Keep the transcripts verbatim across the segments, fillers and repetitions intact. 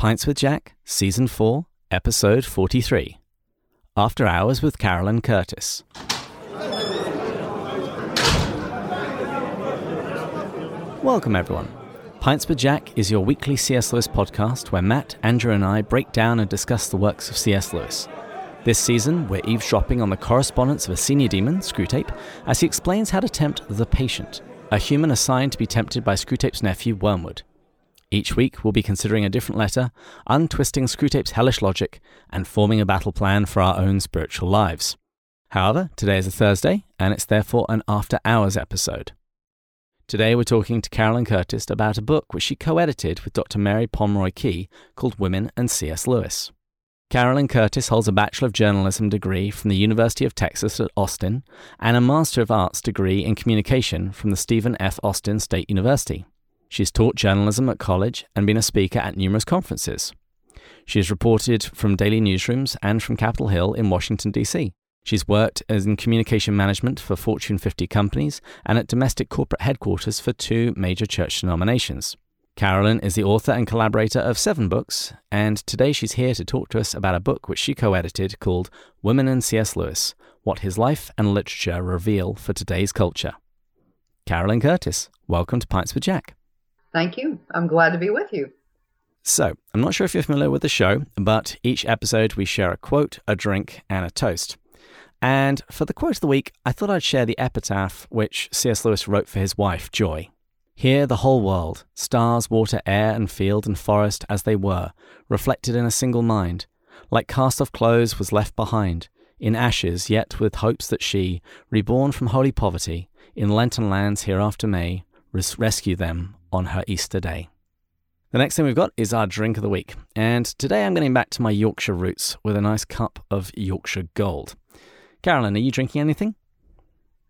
Pints with Jack, Season four, Episode forty-three. After Hours with Carolyn Curtis. Welcome, everyone. Pints with Jack is your weekly C S. Lewis podcast where Matt, Andrew and I break down and discuss the works of C S. Lewis. This season, we're eavesdropping on the correspondence of a senior demon, Screwtape, as he explains how to tempt the patient, a human assigned to be tempted by Screwtape's nephew, Wormwood. Each week, we'll be considering a different letter, untwisting Screwtape's hellish logic, and forming a battle plan for our own spiritual lives. However, today is a Thursday, and it's therefore an after-hours episode. Today, we're talking to Carolyn Curtis about a book which she co-edited with Doctor Mary Pomeroy Key called Women and C S. Lewis. Carolyn Curtis holds a Bachelor of Journalism degree from the University of Texas at Austin and a Master of Arts degree in Communication from the Stephen F. Austin State University. She's taught journalism at college and been a speaker at numerous conferences. She has reported from daily newsrooms and from Capitol Hill in Washington, D C. She's worked as in communication management for Fortune fifty companies and at domestic corporate headquarters for two major church denominations. Carolyn is the author and collaborator of seven books, and today she's here to talk to us about a book which she co-edited called Women and C S. Lewis, What His Life and Literature Reveal for Today's Culture. Carolyn Curtis, welcome to Pints with Jack. Thank you. I'm glad to be with you. So, I'm not sure if you're familiar with the show, but each episode we share a quote, a drink, and a toast. And for the quote of the week, I thought I'd share the epitaph which C S. Lewis wrote for his wife, Joy. Here the whole world, stars, water, air, and field and forest as they were, reflected in a single mind, like cast-off clothes was left behind, in ashes, yet with hopes that she, reborn from holy poverty, in Lenten lands hereafter may, res- rescue them on her Easter day. The next thing we've got is our drink of the week, and today I'm getting back to my Yorkshire roots with a nice cup of Yorkshire Gold. Carolyn, are you drinking anything?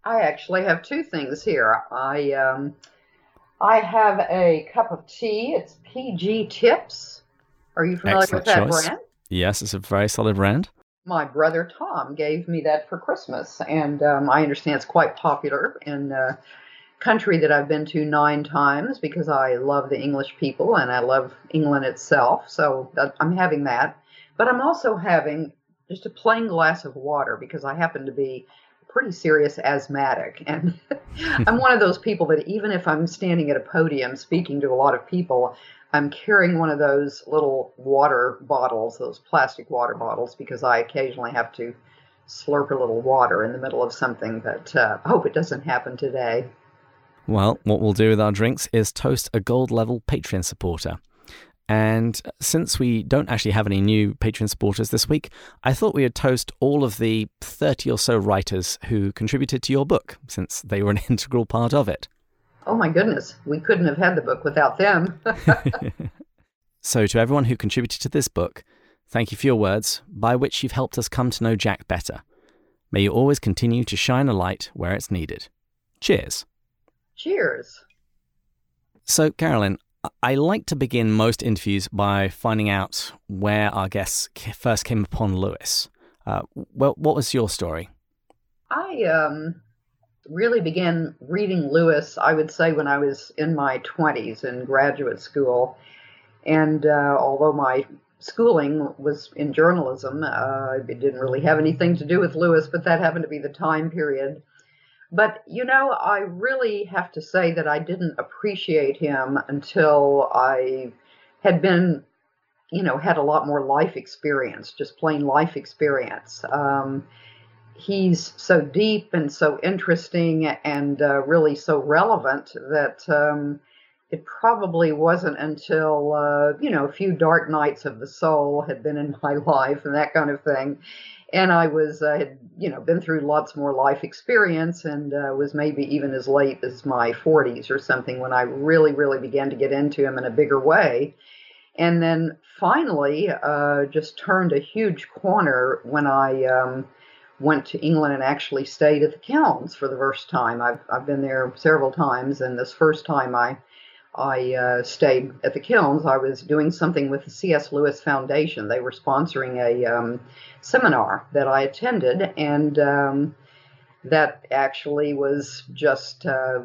I actually have two things here. I um, I have a cup of tea. It's P G Tips. Are you familiar Excellent with that choice. brand? Yes, it's a very solid brand. My brother Tom gave me that for Christmas, and um, I understand it's quite popular in uh country that I've been to nine times because I love the English people and I love England itself. So I'm having that. But I'm also having just a plain glass of water because I happen to be pretty serious asthmatic. And I'm one of those people that even if I'm standing at a podium speaking to a lot of people, I'm carrying one of those little water bottles, those plastic water bottles, because I occasionally have to slurp a little water in the middle of something. But uh, I hope it doesn't happen today. Well, what we'll do with our drinks is toast a gold-level Patreon supporter. And since we don't actually have any new Patreon supporters this week, I thought we would toast all of the thirty or so writers who contributed to your book, since they were an integral part of it. Oh my goodness, we couldn't have had the book without them. So to everyone who contributed to this book, thank you for your words, by which you've helped us come to know Jack better. May you always continue to shine a light where it's needed. Cheers. Cheers. So, Carolyn, I like to begin most interviews by finding out where our guests first came upon Lewis. Uh, well, what was your story? I um, really began reading Lewis, I would say, when I was in my twenties in graduate school. And uh, although my schooling was in journalism, uh, it didn't really have anything to do with Lewis, but that happened to be the time period. But, you know, I really have to say that I didn't appreciate him until I had been, you know, had a lot more life experience, just plain life experience. Um, he's so deep and so interesting and uh, really so relevant that um, it probably wasn't until, uh, you know, a few dark nights of the soul had been in my life and that kind of thing. And I was, uh, had, you know, been through lots more life experience and uh, was maybe even as late as my forties or something when I really, really began to get into him in a bigger way. And then finally uh, just turned a huge corner when I um, went to England and actually stayed at the Kilns for the first time. I've I've been there several times, and this first time I, I uh, stayed at the Kilns, I was doing something with the C S. Lewis Foundation. They were sponsoring a um, seminar that I attended, and um, that actually was just uh,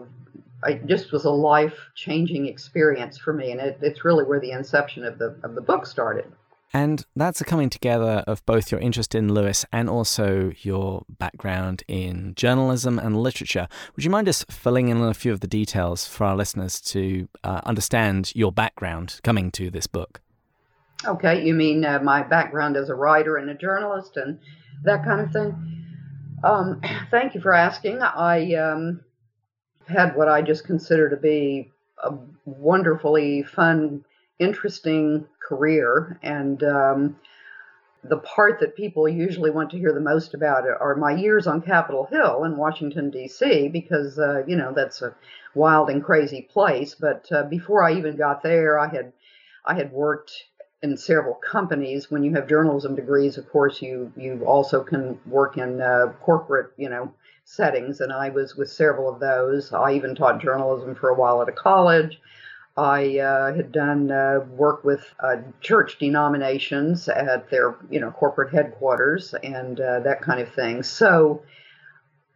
I just was a life-changing experience for me, and it, it's really where the inception of the of the book started. And that's a coming together of both your interest in Lewis and also your background in journalism and literature. Would you mind just filling in a few of the details for our listeners to uh, understand your background coming to this book? Okay, you mean uh, my background as a writer and a journalist and that kind of thing? Um, thank you for asking. I um, had what I just consider to be a wonderfully fun, interesting career, and um, the part that people usually want to hear the most about are my years on Capitol Hill in Washington, D C, because, uh, you know, that's a wild and crazy place. But uh, before I even got there, I had I had worked in several companies. When you have journalism degrees, of course, you, you also can work in uh, corporate, you know, settings, and I was with several of those. I even taught journalism for a while at a college. I uh, had done uh, work with uh, church denominations at their, you know, corporate headquarters and uh, that kind of thing. So,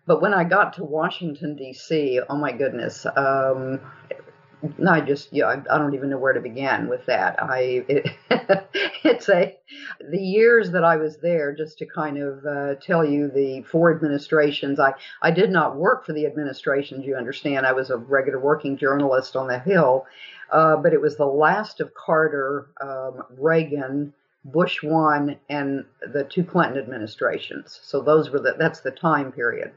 but when I got to Washington, D C, oh my goodness, um, I just, yeah, I, I don't even know where to begin with that. I, it, it's a, the years that I was there, just to kind of uh, tell you the four administrations, I, I did not work for the administrations, you understand. I was a regular working journalist on the Hill, uh, but it was the last of Carter, um, Reagan, Bush one, and the two Clinton administrations. So those were the, that's the time period.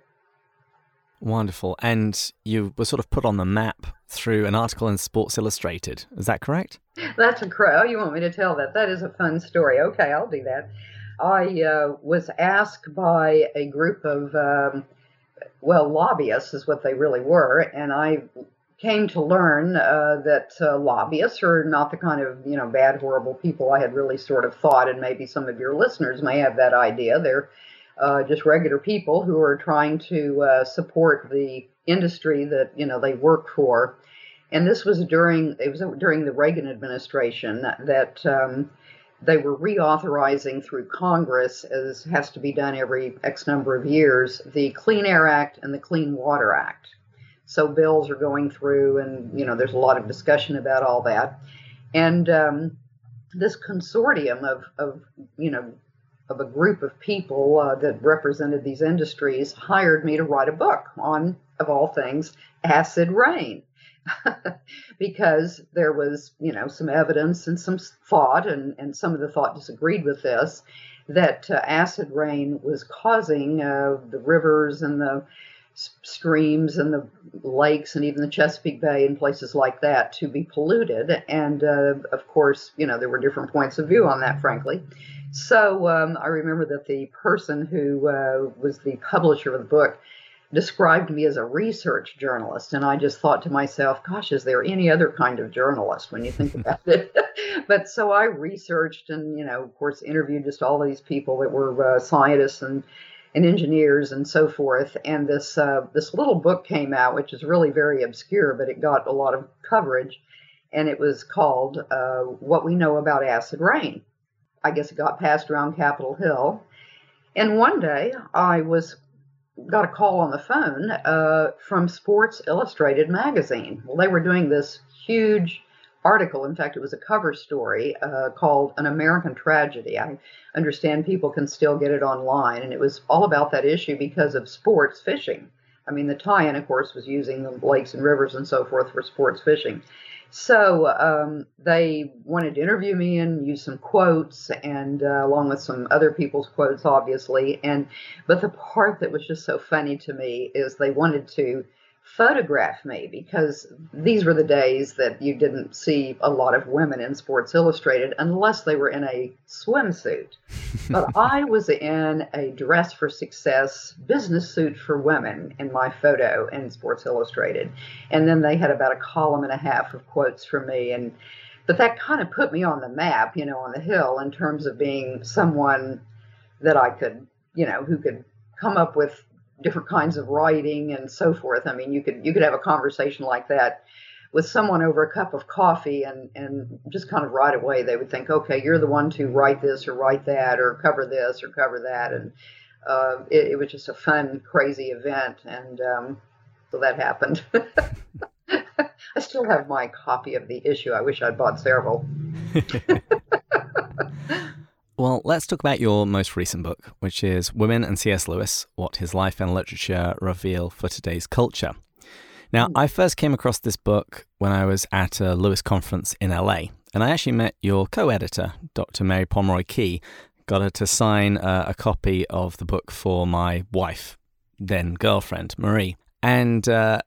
Wonderful. And you were sort of put on the map through an article in Sports Illustrated. Is that correct? That's incredible. Oh, you want me to tell that? That is a fun story. Okay, I'll do that. I uh, was asked by a group of, um, well, lobbyists is what they really were. And I came to learn uh, that uh, lobbyists are not the kind of, you know, bad, horrible people I had really sort of thought. And maybe some of your listeners may have that idea. They're Uh, just regular people who are trying to uh, support the industry that, you know, they work for. And this was during, it was during the Reagan administration that, that um, they were reauthorizing through Congress, as has to be done every X number of years, the Clean Air Act and the Clean Water Act. So bills are going through and, you know, there's a lot of discussion about all that. And um, this consortium of, of, you know, of a group of people uh, that represented these industries hired me to write a book on, of all things, acid rain, because there was, you know, some evidence and some thought, and, and some of the thought disagreed with this, that uh, acid rain was causing uh, the rivers and the streams and the lakes and even the Chesapeake Bay and places like that to be polluted. And uh, of course, you know, there were different points of view on that, frankly. So um, I remember that the person who uh, was the publisher of the book described me as a research journalist. And I just thought to myself, gosh, is there any other kind of journalist when you think about it? But so I researched and, you know, of course, interviewed just all these people that were uh, scientists and and engineers and so forth. And this uh, this little book came out, which is really very obscure, but it got a lot of coverage. And it was called uh, What We Know About Acid Rain. I guess it got passed around Capitol Hill. And one day I was got a call on the phone uh, from Sports Illustrated magazine. Well, they were doing this huge article. In fact, it was a cover story uh, called An American Tragedy. I understand people can still get it online. And it was all about that issue because of sports fishing. I mean, the tie-in, of course, was using the lakes and rivers and so forth for sports fishing. So um, they wanted to interview me and use some quotes, and uh, along with some other people's quotes, obviously. And but the part that was just so funny to me is they wanted to photograph me, because these were the days that you didn't see a lot of women in Sports Illustrated unless they were in a swimsuit. But I was in a dress for success business suit for women in my photo in Sports Illustrated. And then they had about a column and a half of quotes from me. And but that kind of put me on the map, you know, on the Hill, in terms of being someone that I could, you know, who could come up with different kinds of writing and so forth. I mean, you could you could have a conversation like that with someone over a cup of coffee, and, and just kind of right away they would think, okay, you're the one to write this or write that or cover this or cover that. And uh, it, it was just a fun, crazy event. And um, so that happened. I still have my copy of the issue. I wish I'd bought several. Well, let's talk about your most recent book, which is Women and C S. Lewis, What His Life and Literature Reveal for Today's Culture. Now, I first came across this book when I was at a Lewis conference in L A, and I actually met your co-editor, Doctor Mary Pomeroy Key, got her to sign uh, a copy of the book for my wife, then girlfriend, Marie. And uh,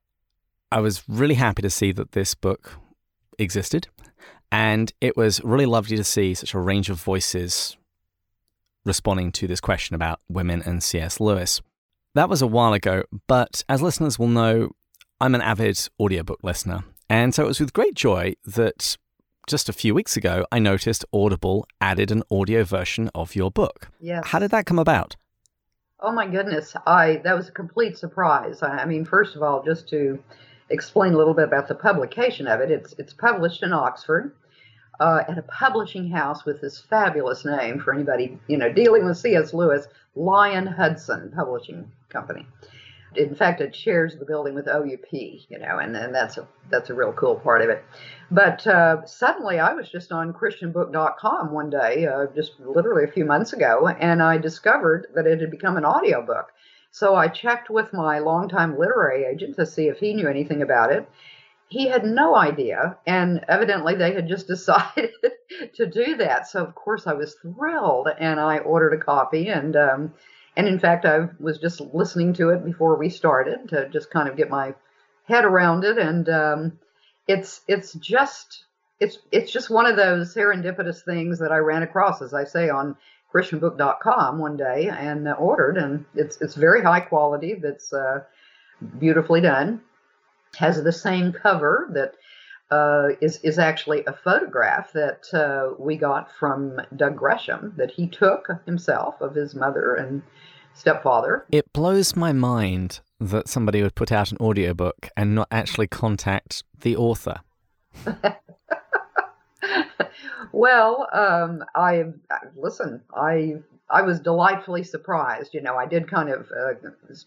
I was really happy to see that this book existed, and it was really lovely to see such a range of voices responding to this question about women and C S. Lewis. That was a while ago, but as listeners will know, I'm an avid audiobook listener, and so it was with great joy that just a few weeks ago I noticed Audible added an audio version of your book. Yes. How did that come about? Oh my goodness, I that was a complete surprise. I, I mean, first of all, just to explain a little bit about the publication of it, it's it's published in Oxford uh, at a publishing house with this fabulous name for anybody, you know, dealing with C S. Lewis, Lyon Hudson Publishing Company. In fact, it shares the building with O U P, you know, and, and that's a that's a real cool part of it. But uh, suddenly I was just on Christian Book dot com one day, uh, just literally a few months ago, and I discovered that it had become an audiobook. So I checked with my longtime literary agent to see if he knew anything about it. He had no idea, and evidently they had just decided to do that. So, of course, I was thrilled, and I ordered a copy, and um And in fact, I was just listening to it before we started to just kind of get my head around it. And um, it's it's just it's it's just one of those serendipitous things that I ran across, as I say, on Christian Book dot com one day and ordered. And it's it's very high quality. That's uh, beautifully done. Has the same cover that uh, is is actually a photograph that uh, we got from Doug Gresham that he took himself of his mother and stepfather. It blows my mind that somebody would put out an audiobook and not actually contact the author. Well, um, I listen, I I was delightfully surprised. You know, I did kind of, uh,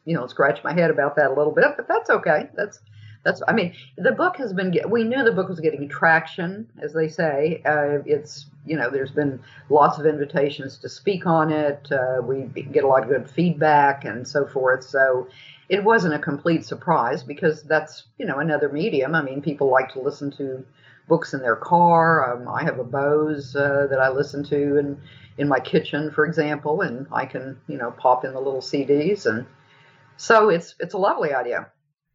you know, scratch my head about that a little bit, but that's okay. That's That's, I mean, the book has been, we knew the book was getting traction, as they say. Uh, it's, you know, there's been lots of invitations to speak on it. Uh, we get a lot of good feedback and so forth. So it wasn't a complete surprise because that's, you know, another medium. I mean, people like to listen to books in their car. Um, I have a Bose uh, that I listen to in, in my kitchen, for example, and I can, you know, pop in the little C Ds. And so it's it's a lovely idea.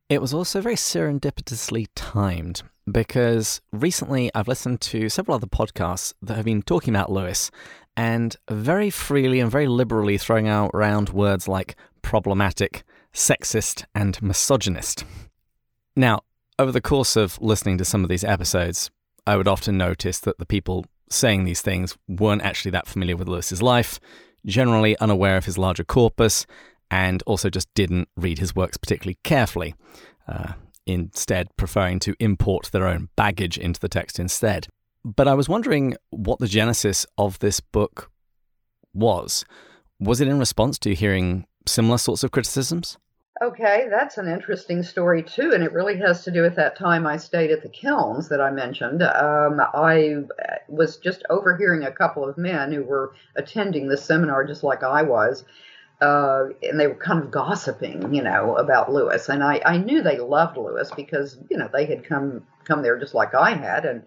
It was also very serendipitously timed because recently I've listened to several other podcasts that have been talking about Lewis and very freely and very liberally throwing out around words like problematic, sexist, and misogynist. Now, over the course of listening to some of these episodes, I would often notice that the people saying these things weren't actually that familiar with Lewis's life, generally unaware of his larger corpus, and also just didn't read his works particularly carefully, uh, instead preferring to import their own baggage into the text instead. But I was wondering what the genesis of this book was. Was it in response to hearing similar sorts of criticisms? Okay, that's an interesting story too, and it really has to do with that time I stayed at the Kilns that I mentioned. Um, I was just overhearing a couple of men who were attending the seminar just like I was, Uh, and they were kind of gossiping, you know, about Lewis. And I, I knew they loved Lewis because, you know, they had come come there just like I had. And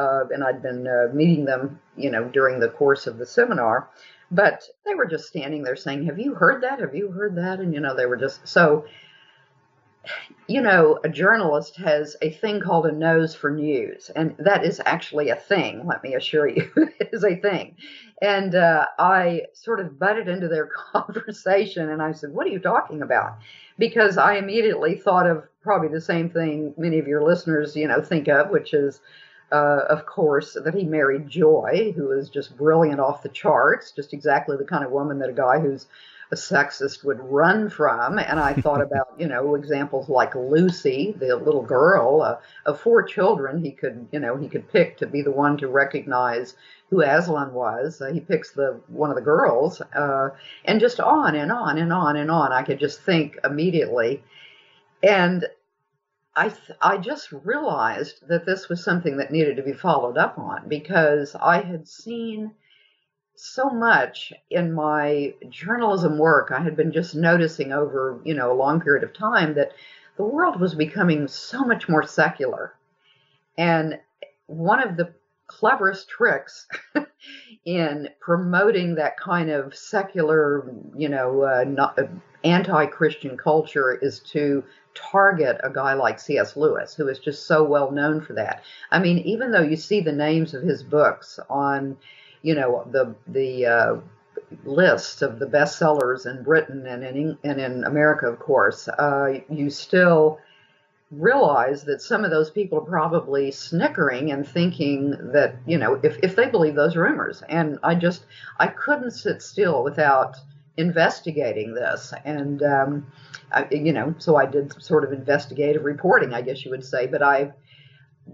uh, and I'd been uh, meeting them, you know, during the course of the seminar. But they were just standing there saying, have you heard that? Have you heard that? And, you know, they were just so, you know, a journalist has a thing called a nose for news. And that is actually a thing, let me assure you, it is a thing. And uh, I sort of butted into their conversation and I said, what are you talking about? Because I immediately thought of probably the same thing many of your listeners, you know, think of, which is, uh, of course, that he married Joy, who is just brilliant off the charts, just exactly the kind of woman that a guy who's a sexist would run from. And I thought about, you know, examples like Lucy, the little girl uh, of four children he could, you know, he could pick to be the one to recognize who Aslan was. Uh, he picks the one of the girls, uh, and just on and on and on and on. I could just think immediately. And I, th- I just realized that this was something that needed to be followed up on, because I had seen so much in my journalism work. I had been just noticing over, you know, a long period of time that the world was becoming so much more secular. And one of the cleverest tricks in promoting that kind of secular, you know, uh, not, uh, anti-Christian culture is to target a guy like C S. Lewis, who is just so well known for that. I mean, even though you see the names of his books on, you know, the the uh, list of the bestsellers in Britain and in and in America, of course, uh, you still realize that some of those people are probably snickering and thinking that, you know, if if they believe those rumors. And I just I couldn't sit still without investigating this, and um, I, you know, so I did sort of investigative reporting, I guess you would say. But I,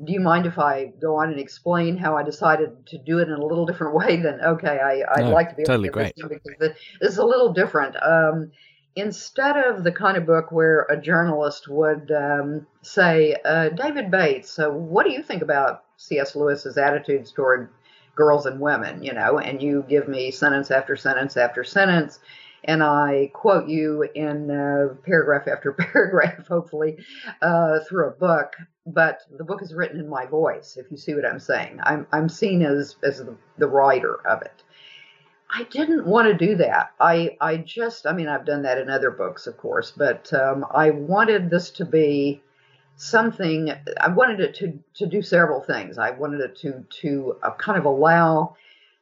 do you mind if I go on and explain how I decided to do it in a little different way than okay? I I'd no, like to be totally able to do this, because this is a little different. Um, instead of the kind of book where a journalist would um, say, uh, David Bates, so what do you think about C S. Lewis's attitudes toward girls and women, you know, and you give me sentence after sentence after sentence, and I quote you in uh, paragraph after paragraph, hopefully, uh, through a book. But the book is written in my voice, if you see what I'm saying. I'm I'm seen as as the, the writer of it. I didn't want to do that. I I just, I mean, I've done that in other books, of course, but um, I wanted this to be something. I wanted it to, to do several things. I wanted it to, to uh, kind of allow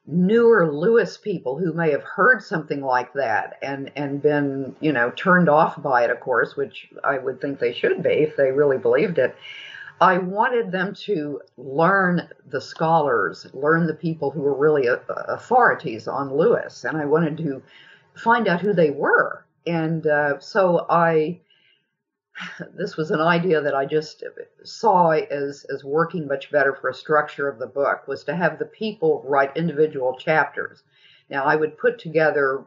newer Lewis people who may have heard something like that and, and been, you know, turned off by it, of course, which I would think they should be if they really believed it. I wanted them to learn the scholars, learn the people who were really a, a authorities on Lewis, and I wanted to find out who they were. And uh, so I... This was an idea that I just saw as, as working much better for a structure of the book, was to have the people write individual chapters. Now, I would put together,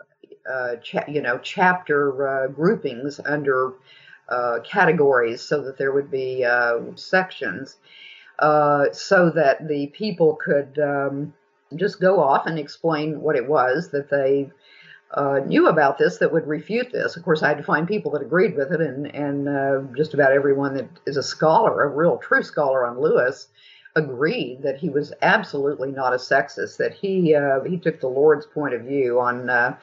uh, cha- you know, chapter uh, groupings under uh, categories so that there would be uh, sections uh, so that the people could um, just go off and explain what it was that they Uh, knew about this that would refute this. Of course, I had to find people that agreed with it, and, and uh, just about everyone that is a scholar, a real true scholar on Lewis, agreed that he was absolutely not a sexist, that he uh, he took the Lord's point of view on, uh,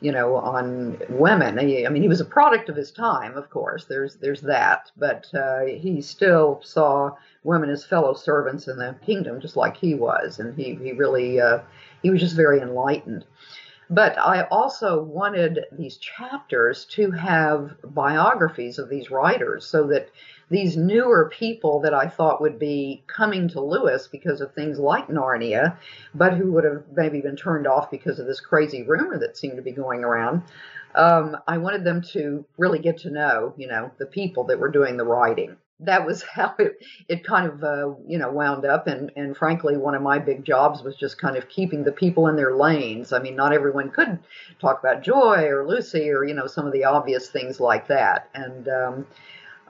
you know, on women. He, I mean, he was a product of his time, of course. There's, there's that, but uh, he still saw women as fellow servants in the kingdom, just like he was, and he, he really, uh, he was just very enlightened. But I also wanted these chapters to have biographies of these writers so that these newer people that I thought would be coming to Lewis because of things like Narnia, but who would have maybe been turned off because of this crazy rumor that seemed to be going around, um, I wanted them to really get to know, you know, the people that were doing the writing. That was how it, it kind of, uh, you know, wound up. And, and frankly, one of my big jobs was just kind of keeping the people in their lanes. I mean, not everyone could talk about Joy or Lucy or, you know, some of the obvious things like that. And um,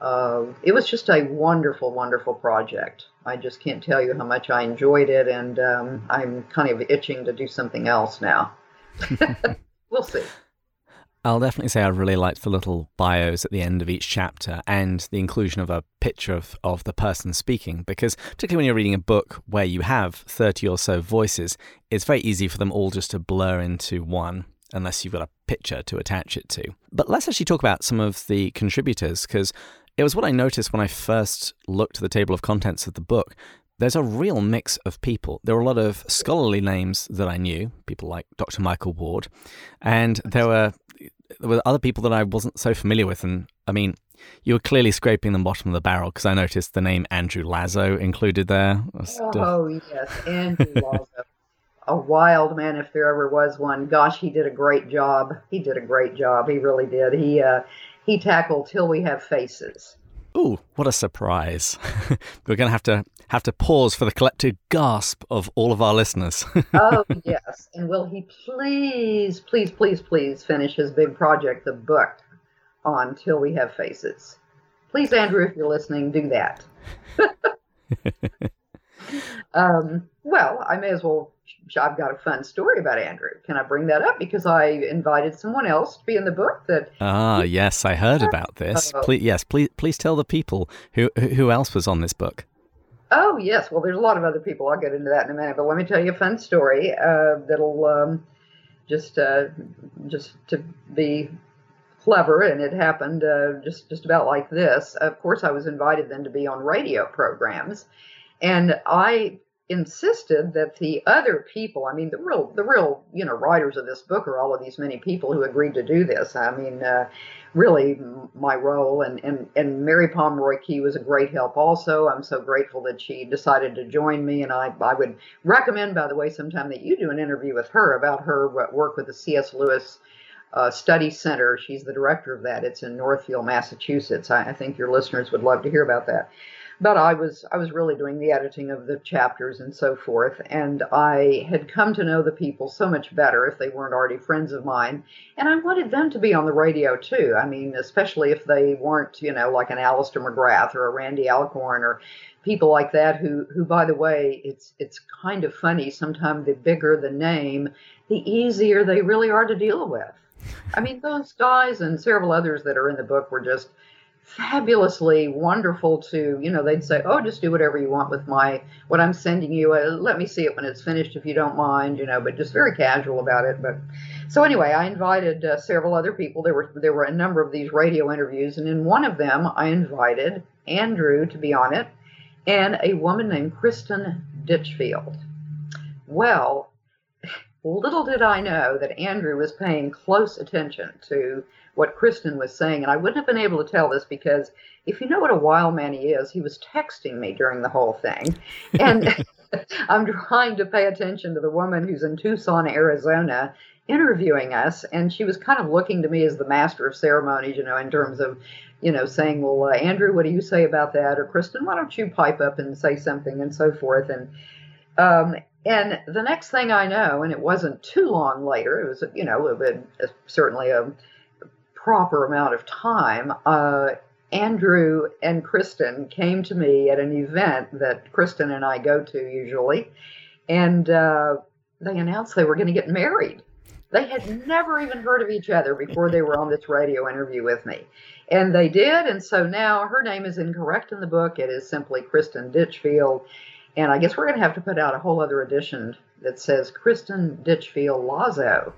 uh, it was just a wonderful, wonderful project. I just can't tell you how much I enjoyed it. And um, I'm kind of itching to do something else now. We'll see. I'll definitely say I really liked the little bios at the end of each chapter and the inclusion of a picture of, of the person speaking, because particularly when you're reading a book where you have thirty or so voices, it's very easy for them all just to blur into one unless you've got a picture to attach it to. But let's actually talk about some of the contributors, because it was what I noticed when I first looked at the table of contents of the book. There's a real mix of people. There were a lot of scholarly names that I knew, people like Doctor Michael Ward, and there were there were other people that I wasn't so familiar with. And I mean, you were clearly scraping the bottom of the barrel, because I noticed the name Andrew Lazo included there. Oh, yes, Andrew Lazo. A wild man, if there ever was one. Gosh, he did a great job. He did a great job. He really did. He, uh, he tackled Till We Have Faces. Ooh, what a surprise. We're going to have to have to pause for the collective gasp of all of our listeners. Oh, yes. And will he please, please, please, please finish his big project, the book on Till We Have Faces? please, Andrew, if you're listening, do that. um, well, I may as well, I've got a fun story about Andrew. Can I bring that up? Because I invited someone else to be in the book that... Ah, yes, I heard about this. Uh, please, yes, please please tell the people who who else was on this book. Oh, yes. Well, there's a lot of other people. I'll get into that in a minute. But let me tell you a fun story uh, that'll um, just, uh, just to be clever, and it happened uh, just, just about like this. Of course, I was invited then to be on radio programs, and I insisted that the other people, I mean, the real, the real, you know, writers of this book are all of these many people who agreed to do this. I mean, uh, really my role, and, and, and Mary Pomeroy Key was a great help also. I'm so grateful that she decided to join me. And I, I would recommend, by the way, sometime that you do an interview with her about her work with the C S. Lewis uh, Study Center. She's the director of that. It's in Northfield, Massachusetts. I, I think your listeners would love to hear about that. But I was I was really doing the editing of the chapters and so forth, and I had come to know the people so much better if they weren't already friends of mine, and I wanted them to be on the radio too. I mean, especially if they weren't, you know, like an Alistair McGrath or a Randy Alcorn or people like that who, who by the way, it's it's kind of funny, sometimes the bigger the name, the easier they really are to deal with. I mean, those guys and several others that are in the book were just fabulously wonderful to, you know, they'd say, oh, just do whatever you want with my, what I'm sending you. Uh, let me see it when it's finished, if you don't mind, you know, but just very casual about it. But so anyway, I invited uh, several other people. There were, there were a number of these radio interviews. And in one of them, I invited Andrew to be on it and a woman named Kristen Ditchfield. Well, little did I know that Andrew was paying close attention to what Kristen was saying, and I wouldn't have been able to tell this because if you know what a wild man he is, he was texting me during the whole thing, and I'm trying to pay attention to the woman who's in Tucson, Arizona, interviewing us, and she was kind of looking to me as the master of ceremonies, you know, in terms of, you know, saying, well, uh, Andrew, what do you say about that, or Kristen, why don't you pipe up and say something, and so forth, and um And the next thing I know, and it wasn't too long later, it was, you know, it was a, certainly a proper amount of time, uh, Andrew and Kristen came to me at an event that Kristen and I go to usually, and uh, they announced they were going to get married. They had never even heard of each other before they were on this radio interview with me. And they did, and so now her name is incorrect in the book. It is simply Kristen Ditchfield. And I guess we're going to have to put out a whole other edition that says Kristen Ditchfield Lazo.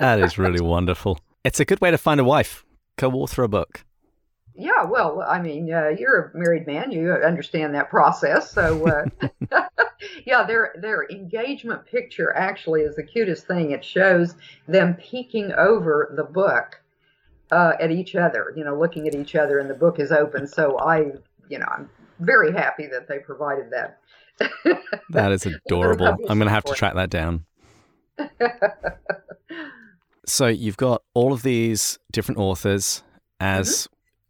That is really wonderful. It's a good way to find a wife, co-author a book. Yeah, well, I mean, uh, you're a married man. You understand that process. So, uh, yeah, their their engagement picture actually is the cutest thing. It shows them peeking over the book uh, at each other, you know, looking at each other, and the book is open. So I, you know, I'm very happy that they provided that. That is adorable. I'm going to have to track that down. So you've got all of these different authors as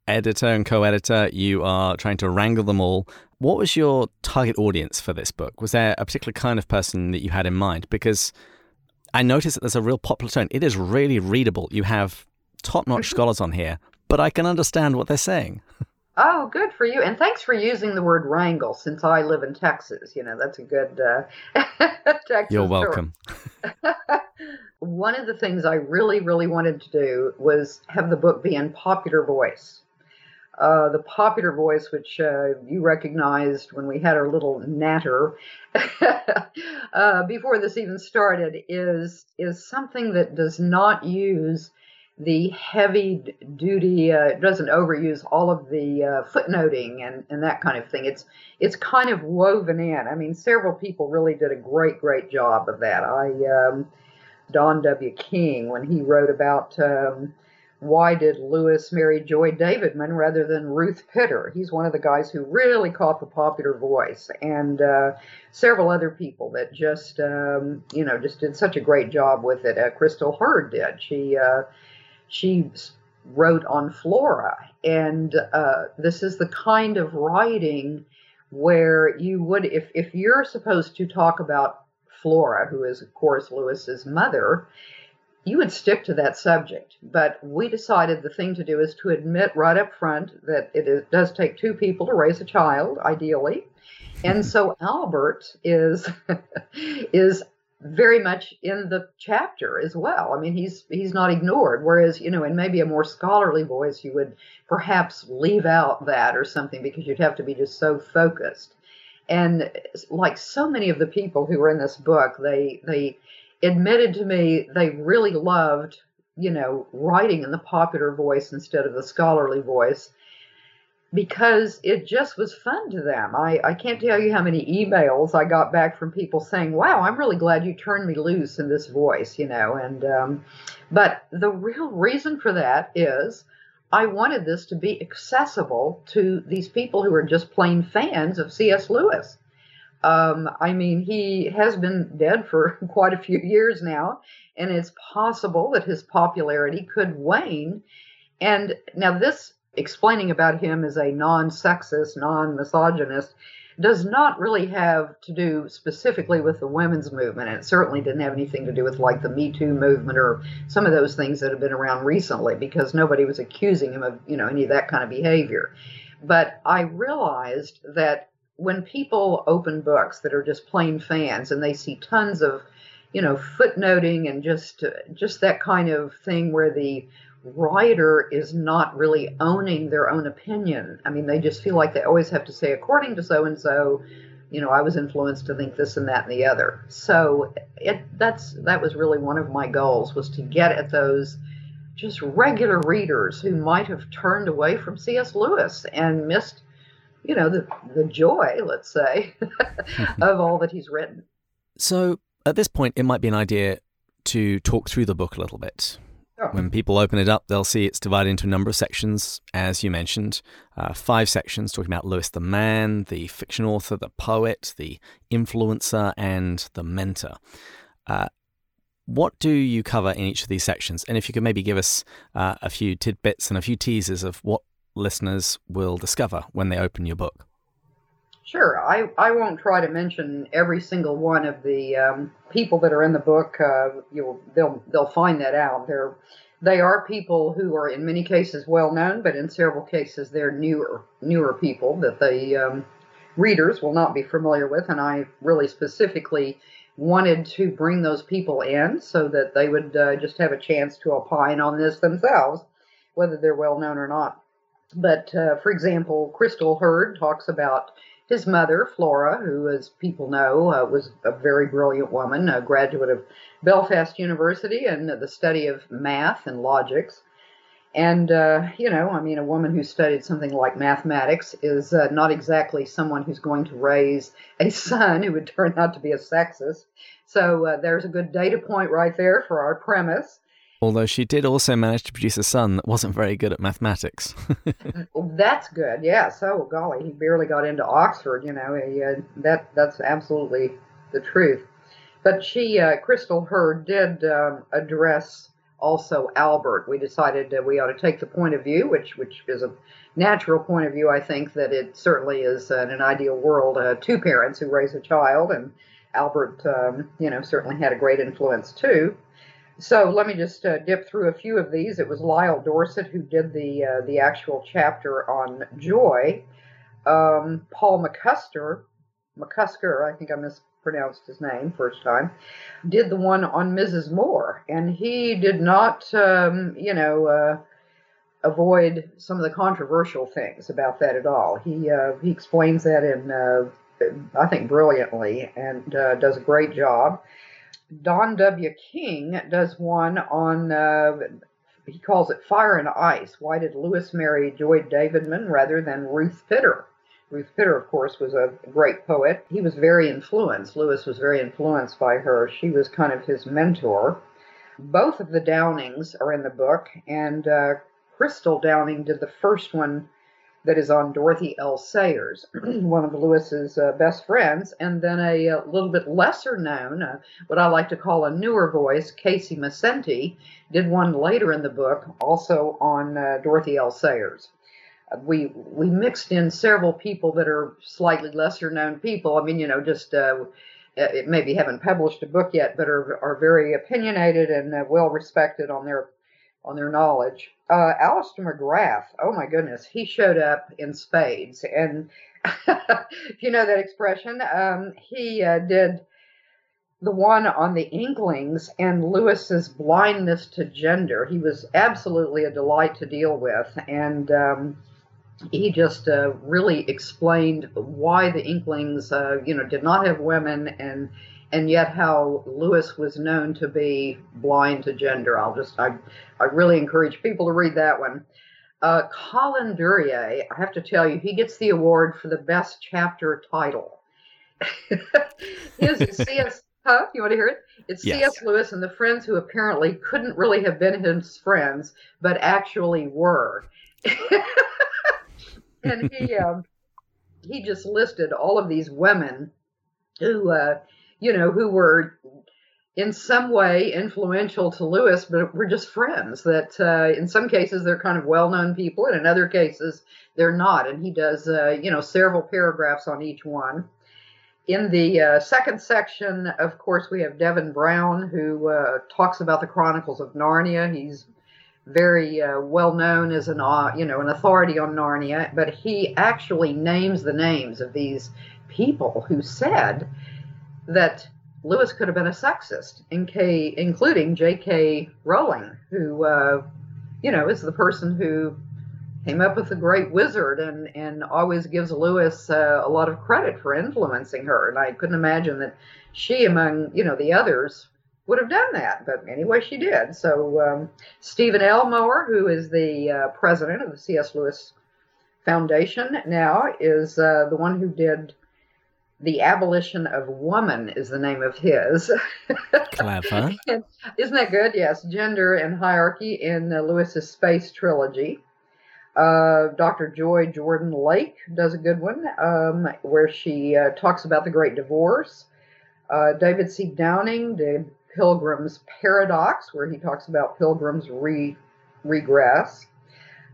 mm-hmm. editor and co-editor. You are trying to wrangle them all. What was your target audience for this book? Was there a particular kind of person that you had in mind? Because I noticed that there's a real popular tone. It is really readable. You have top-notch scholars on here, but I can understand what they're saying. Oh, good for you. And thanks for using the word wrangle, since I live in Texas. You know, that's a good uh, Texas. You're welcome. One of the things I really, really wanted to do was have the book be in popular voice. Uh, the popular voice, which uh, you recognized when we had our little natter uh, before this even started, is is something that does not use the heavy-duty, uh, doesn't overuse all of the uh, footnoting and, and that kind of thing. It's it's kind of woven in. I mean, several people really did a great, great job of that. I um, Don W. King, when he wrote about um, why did Lewis marry Joy Davidman rather than Ruth Pitter, he's one of the guys who really caught the popular voice, and uh, several other people that just, um, you know, just did such a great job with it. Uh, Crystal Hurd did. She... Uh, She wrote on Flora, and uh, this is the kind of writing where you would, if, if you're supposed to talk about Flora, who is, of course, Lewis's mother, you would stick to that subject. But we decided the thing to do is to admit right up front that it is, does take two people to raise a child, ideally. And so Albert is is very much in the chapter as well. I mean, he's he's not ignored, whereas, you know, in maybe a more scholarly voice, you would perhaps leave out that or something because you'd have to be just so focused. And like so many of the people who were in this book, they they admitted to me they really loved, you know, writing in the popular voice instead of the scholarly voice, because it just was fun to them. I, I can't tell you how many emails I got back from people saying, wow, I'm really glad you turned me loose in this voice, you know. And um, but the real reason for that is I wanted this to be accessible to these people who are just plain fans of C S. Lewis. Um, I mean, he has been dead for quite a few years now, and it's possible that his popularity could wane. And now this explaining about him as a non-sexist, non-misogynist does not really have to do specifically with the women's movement, and it certainly didn't have anything to do with like the Me Too movement or some of those things that have been around recently, because nobody was accusing him of, you know, any of that kind of behavior. But I realized that when people open books that are just plain fans and they see tons of, you know, footnoting and just just that kind of thing where the writer is not really owning their own opinion. I mean, they just feel like they always have to say, according to so-and-so, you know, I was influenced to think this and that and the other. So it, that's that was really one of my goals, was to get at those just regular readers who might have turned away from C S. Lewis and missed, you know, the, the joy, let's say, of all that he's written. So at this point, it might be an idea to talk through the book a little bit. When people open it up, they'll see it's divided into a number of sections, as you mentioned. Uh, five sections talking about Lewis the man, the fiction author, the poet, the influencer, and the mentor. Uh, what do you cover in each of these sections? And if you could maybe give us uh, a few tidbits and a few teasers of what listeners will discover when they open your book. Sure. I, I won't try to mention every single one of the um, people that are in the book. Uh, you'll, they'll they'll find that out. They're, they are people who are in many cases well-known, but in several cases they're newer, newer people that the um, readers will not be familiar with. And I really specifically wanted to bring those people in so that they would uh, just have a chance to opine on this themselves, whether they're well-known or not. But, uh, for example, Crystal Hurd talks about his mother, Flora, who, as people know, uh, was a very brilliant woman, a graduate of Belfast University and the study of math and logics. And, uh, you know, I mean, a woman who studied something like mathematics is uh, not exactly someone who's going to raise a son who would turn out to be a sexist. So uh, there's a good data point right there for our premise. Although she did also manage to produce a son that wasn't very good at mathematics. Well, that's good, yeah. So, golly, he barely got into Oxford, you know. He, uh, that That's absolutely the truth. But she, uh, Crystal Hurd, did um, address also Albert. We decided that we ought to take the point of view, which, which is a natural point of view, I think, that it certainly is uh, in an ideal world, uh, two parents who raise a child, and Albert, um, you know, certainly had a great influence, too. So let me just uh, dip through a few of these. It was Lyle Dorset who did the uh, the actual chapter on joy. Um, Paul McCusker, McCusker, I think I mispronounced his name first time, did the one on Missus Moore. And he did not, um, you know, uh, avoid some of the controversial things about that at all. He, uh, he explains that in, uh, I think, brilliantly and uh, does a great job. Don W. King does one on, uh, he calls it Fire and Ice. Why did Lewis marry Joy Davidman rather than Ruth Pitter? Ruth Pitter, of course, was a great poet. He was very influenced. Lewis was very influenced by her. She was kind of his mentor. Both of the Downings are in the book, and uh, Crystal Downing did the first one that is on Dorothy L. Sayers, one of Lewis's uh, best friends, and then a, a little bit lesser known, uh, what I like to call a newer voice, Casey Massenti, did one later in the book, also on uh, Dorothy L. Sayers. Uh, we we mixed in several people that are slightly lesser known people. I mean, you know, just uh, uh, maybe haven't published a book yet, but are, are very opinionated and uh, well respected on their on their knowledge. Uh, Alistair McGrath, oh my goodness, he showed up in spades, and if you know that expression, um, he uh, did the one on the Inklings and Lewis's blindness to gender. He was absolutely a delight to deal with, and um, he just uh, really explained why the Inklings, uh, you know, did not have women, and and yet how Lewis was known to be blind to gender. I'll just, I, I really encourage people to read that one. Uh, Colin Duryea, I have to tell you, he gets the award for the best chapter title. His C S. Huh? You want to hear it? It's yes. C S. Lewis and the Friends Who Apparently Couldn't Really Have Been His Friends, but Actually Were. And he um, he just listed all of these women who, uh, you know, who were in some way influential to Lewis, but were just friends that uh, in some cases they're kind of well-known people, and in other cases they're not. And he does, uh, you know, several paragraphs on each one. In the uh, second section, of course, we have Devin Brown, who uh, talks about the Chronicles of Narnia. He's very uh, well known as an, uh, you know, an authority on Narnia, but he actually names the names of these people who said that Lewis could have been a sexist, including J K Rowling, who, uh, you know, is the person who came up with the Great Wizard, and, and always gives Lewis uh, a lot of credit for influencing her. And I couldn't imagine that she, among, you know, the others, would have done that. But anyway, she did. So um, Stephen Elmore, who is the uh, president of the C S. Lewis Foundation now, is uh, the one who did The Abolition of Woman, is the name of his. Clever. Isn't that good? Yes. Gender and Hierarchy in uh, Lewis's Space Trilogy. Uh, Doctor Joy Jordan Lake does a good one, um, where she uh, talks about the Great Divorce. Uh, David C. Downing, The Pilgrim's Paradox, where he talks about pilgrims re- regress.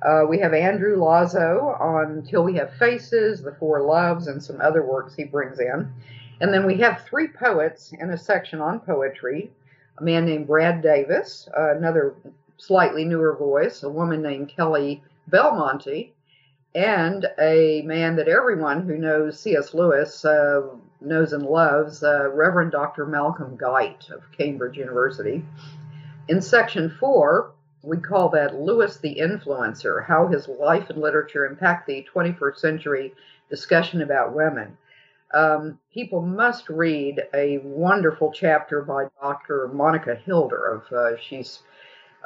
Uh, we have Andrew Lazo on Till We Have Faces, The Four Loves, and some other works he brings in. And then we have three poets in a section on poetry. A man named Brad Davis, uh, another slightly newer voice, a woman named Kelly Belmonte, and a man that everyone who knows C S. Lewis uh, knows and loves, uh, Reverend Doctor Malcolm Guite of Cambridge University. In section four, we call that Lewis the Influencer, How His Life and Literature Impact the twenty-first Century Discussion About Women. Um, people must read a wonderful chapter by Doctor Monica Hilder of uh, she's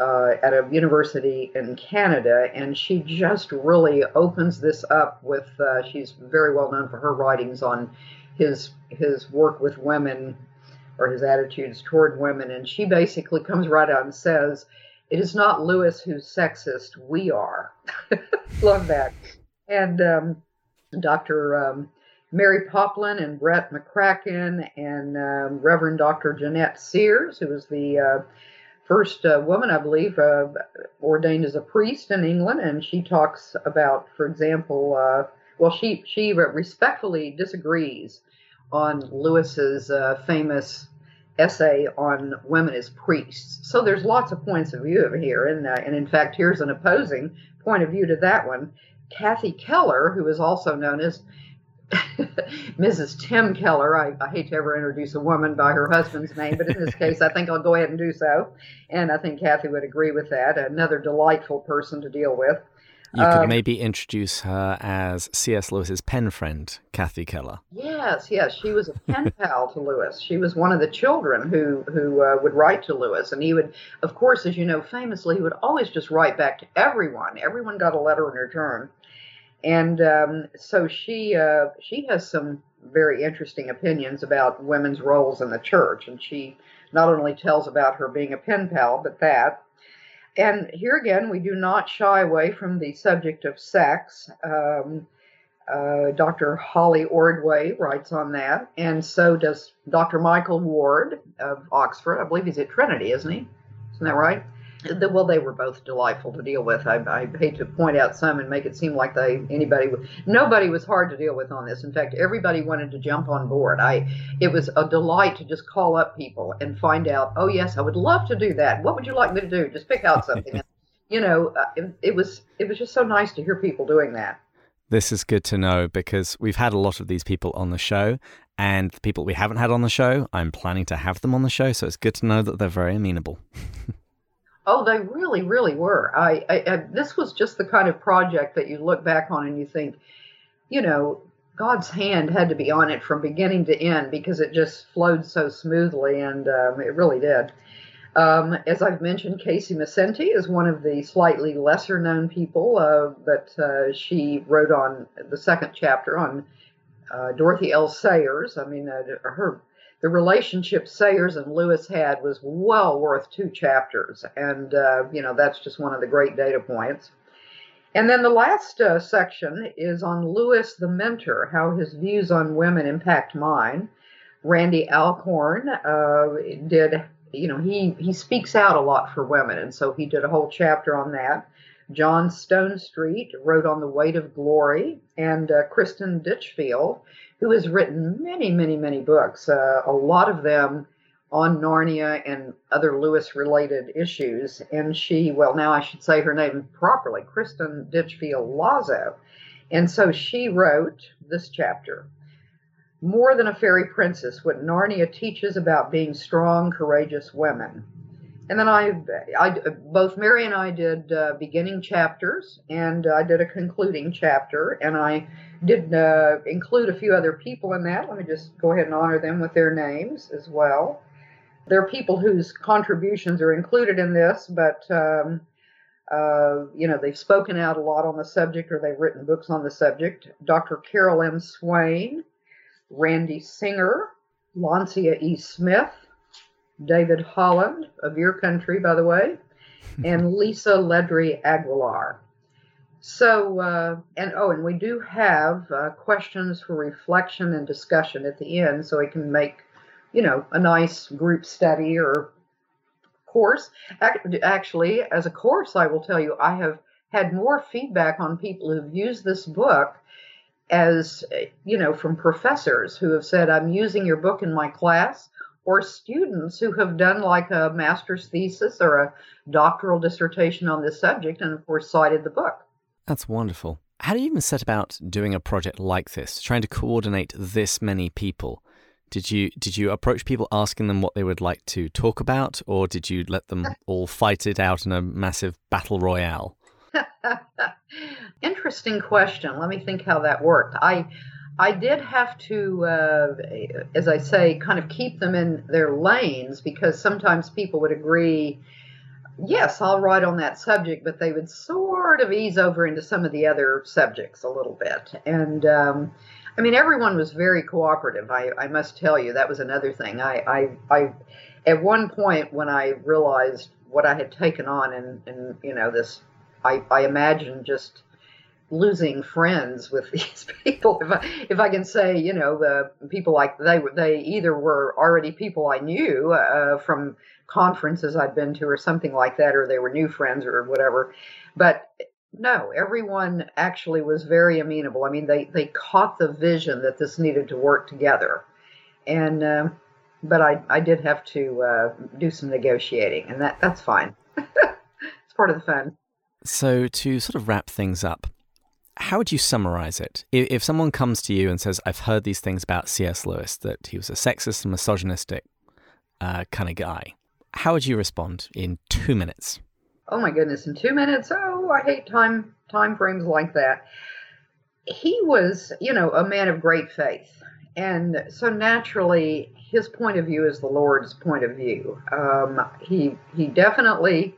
Uh, at a university in Canada, and she just really opens this up with, uh, she's very well known for her writings on his his work with women, or his attitudes toward women, and she basically comes right out and says, it is not Lewis who's sexist, we are. Love that. And um, Doctor Um, Mary Poplin and Brett McCracken, and um, Reverend Doctor Jeanette Sears, who was the uh, First uh, woman, I believe, uh, ordained as a priest in England, and she talks about, for example, uh, well, she she respectfully disagrees on Lewis's uh, famous essay on women as priests. So there's lots of points of view over here, and uh, and in fact, here's an opposing point of view to that one. Kathy Keller, who is also known as Missus Tim Keller, I, I hate to ever introduce a woman by her husband's name, but in this case, I think I'll go ahead and do so. And I think Kathy would agree with that. Another delightful person to deal with. You um, could maybe introduce her as C S. Lewis's pen friend, Kathy Keller. Yes, yes. She was a pen pal to Lewis. She was one of the children who, who uh, would write to Lewis. And he would, of course, as you know, famously, he would always just write back to everyone. Everyone got a letter in return. And um, so she uh, she has some very interesting opinions about women's roles in the church. And she not only tells about her being a pen pal, but that. And here again, we do not shy away from the subject of sex. Um, uh, Doctor Holly Ordway writes on that. And so does Doctor Michael Ward of Oxford. I believe he's at Trinity, isn't he? Isn't that right? The, well, they were both delightful to deal with. I, I hate to point out some and make it seem like they anybody nobody was hard to deal with on this. In fact, everybody wanted to jump on board. I it was a delight to just call up people and find out. Oh yes, I would love to do that. What would you like me to do? Just pick out something. And, you know, uh, it, it was it was just so nice to hear people doing that. This is good to know, because we've had a lot of these people on the show, and the people we haven't had on the show, I'm planning to have them on the show. So it's good to know that they're very amenable. Oh, they really, really were. I, I, I this was just the kind of project that you look back on and you think, you know, God's hand had to be on it from beginning to end, because it just flowed so smoothly, and um, it really did. Um, as I've mentioned, Casey Massenti is one of the slightly lesser-known people, uh, but uh, she wrote on the second chapter on uh, Dorothy L. Sayers. I mean, uh, her. The relationship Sayers and Lewis had was well worth two chapters. And, uh, you know, that's just one of the great data points. And then the last uh, section is on Lewis the Mentor, how his views on women impact mine. Randy Alcorn uh, did, you know, he, he speaks out a lot for women. And so he did a whole chapter on that. John Stonestreet wrote on The Weight of Glory, and uh, Kristen Ditchfield, who has written many, many, many books, uh, a lot of them on Narnia and other Lewis-related issues. And she, well, now I should say her name properly, Kristen Ditchfield Lazo. And so she wrote this chapter, More Than a Fairy Princess, What Narnia Teaches About Being Strong, Courageous Women. And then I, I, both Mary and I did uh, beginning chapters, and I did a concluding chapter, and I did uh, include a few other people in that. Let me just go ahead and honor them with their names as well. There are people whose contributions are included in this, but, um, uh, you know, they've spoken out a lot on the subject, or they've written books on the subject. Doctor Carol M. Swain, Randy Singer, Lancia E. Smith, David Holland, of your country, by the way, and Lisa Ledry Aguilar. So, uh, and oh, and we do have uh, questions for reflection and discussion at the end, so we can make, you know, a nice group study or course. Actually, as a course, I will tell you, I have had more feedback on people who've used this book as, you know, from professors who have said, I'm using your book in my class, or students who have done like a master's thesis or a doctoral dissertation on this subject and, of course, cited the book. That's wonderful. How do you even set about doing a project like this, trying to coordinate this many people? Did you did you approach people asking them what they would like to talk about, or did you let them all fight it out in a massive battle royale? Interesting question. Let me think how that worked. I... I did have to, uh, as I say, kind of keep them in their lanes, because sometimes people would agree, yes, I'll write on that subject, but they would sort of ease over into some of the other subjects a little bit. And, um, I mean, everyone was very cooperative. I, I must tell you, that was another thing. I, I, I, at one point when I realized what I had taken on and, and you know, this, I, I imagined just losing friends with these people, if I, if I can say, you know, the people like they they either were already people I knew uh, from conferences I'd been to or something like that, or they were new friends or whatever. But no, everyone actually was very amenable. I mean, they they caught the vision that this needed to work together, and um, but I I did have to uh, do some negotiating, and that that's fine. It's part of the fun. So to sort of wrap things up, how would you summarize it? If someone comes to you and says, I've heard these things about C S. Lewis, that he was a sexist and misogynistic uh, kind of guy, how would you respond in two minutes? Oh, my goodness, in two minutes? Oh, I hate time time frames like that. He was, you know, a man of great faith. And so naturally, his point of view is the Lord's point of view. Um, he he definitely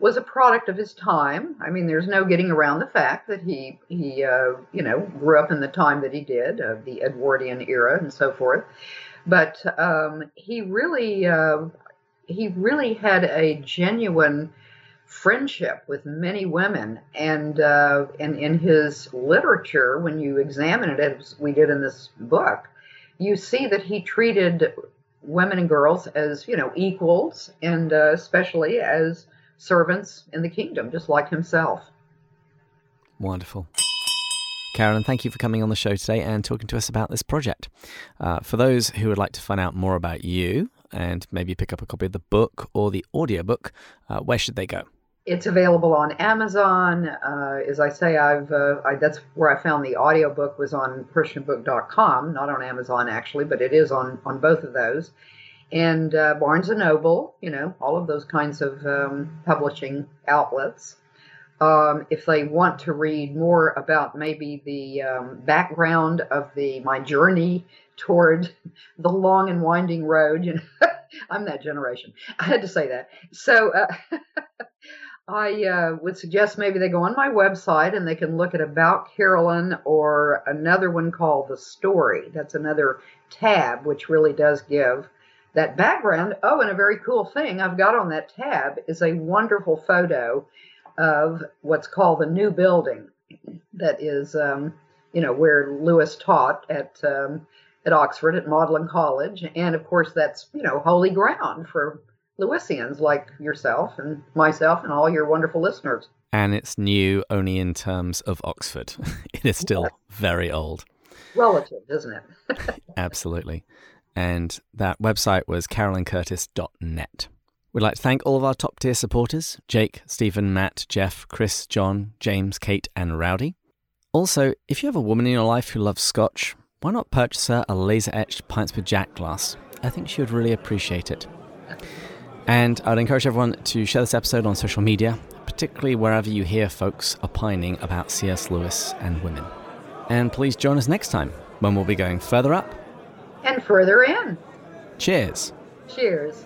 was a product of his time. I mean, there's no getting around the fact that he, he uh, you know, grew up in the time that he did, uh, the Edwardian era and so forth. But um, he really, uh, he really had a genuine friendship with many women. And, uh, and in his literature, when you examine it, as we did in this book, you see that he treated women and girls as, you know, equals, and uh, especially as servants in the kingdom, just like himself. Wonderful. Carolyn, thank you for coming on the show today and talking to us about this project. Uh, for those who would like to find out more about you and maybe pick up a copy of the book or the audiobook, uh, where should they go? It's available on Amazon. Uh, as I say, I've uh, I, that's where I found the audiobook, was on Christian Book dot com, not on Amazon actually, but it is on, on both of those. And uh, Barnes and Noble, you know, all of those kinds of um, publishing outlets. Um, if they want to read more about maybe the um, background of the my journey toward the long and winding road, you know, I'm that generation. I had to say that. So uh, I uh, would suggest maybe they go on my website and they can look at About Carolyn, or another one called The Story. That's another tab which really does give that background. Oh, and a very cool thing I've got on that tab is a wonderful photo of what's called the new building. That is, um, you know, where Lewis taught at um, at Oxford, at Magdalen College. And, of course, that's, you know, holy ground for Lewisians like yourself and myself and all your wonderful listeners. And it's new only in terms of Oxford. It is still yes. very old. Relative, isn't it? Absolutely. And that website was carolyn curtis dot net. We'd like to thank all of our top-tier supporters, Jake, Stephen, Matt, Jeff, Chris, John, James, Kate, and Rowdy. Also, if you have a woman in your life who loves scotch, why not purchase her a laser-etched Pints with Jack glass? I think she would really appreciate it. And I'd encourage everyone to share this episode on social media, particularly wherever you hear folks opining about C S. Lewis and women. And please join us next time, when we'll be going further up. And further in. Cheers. Cheers.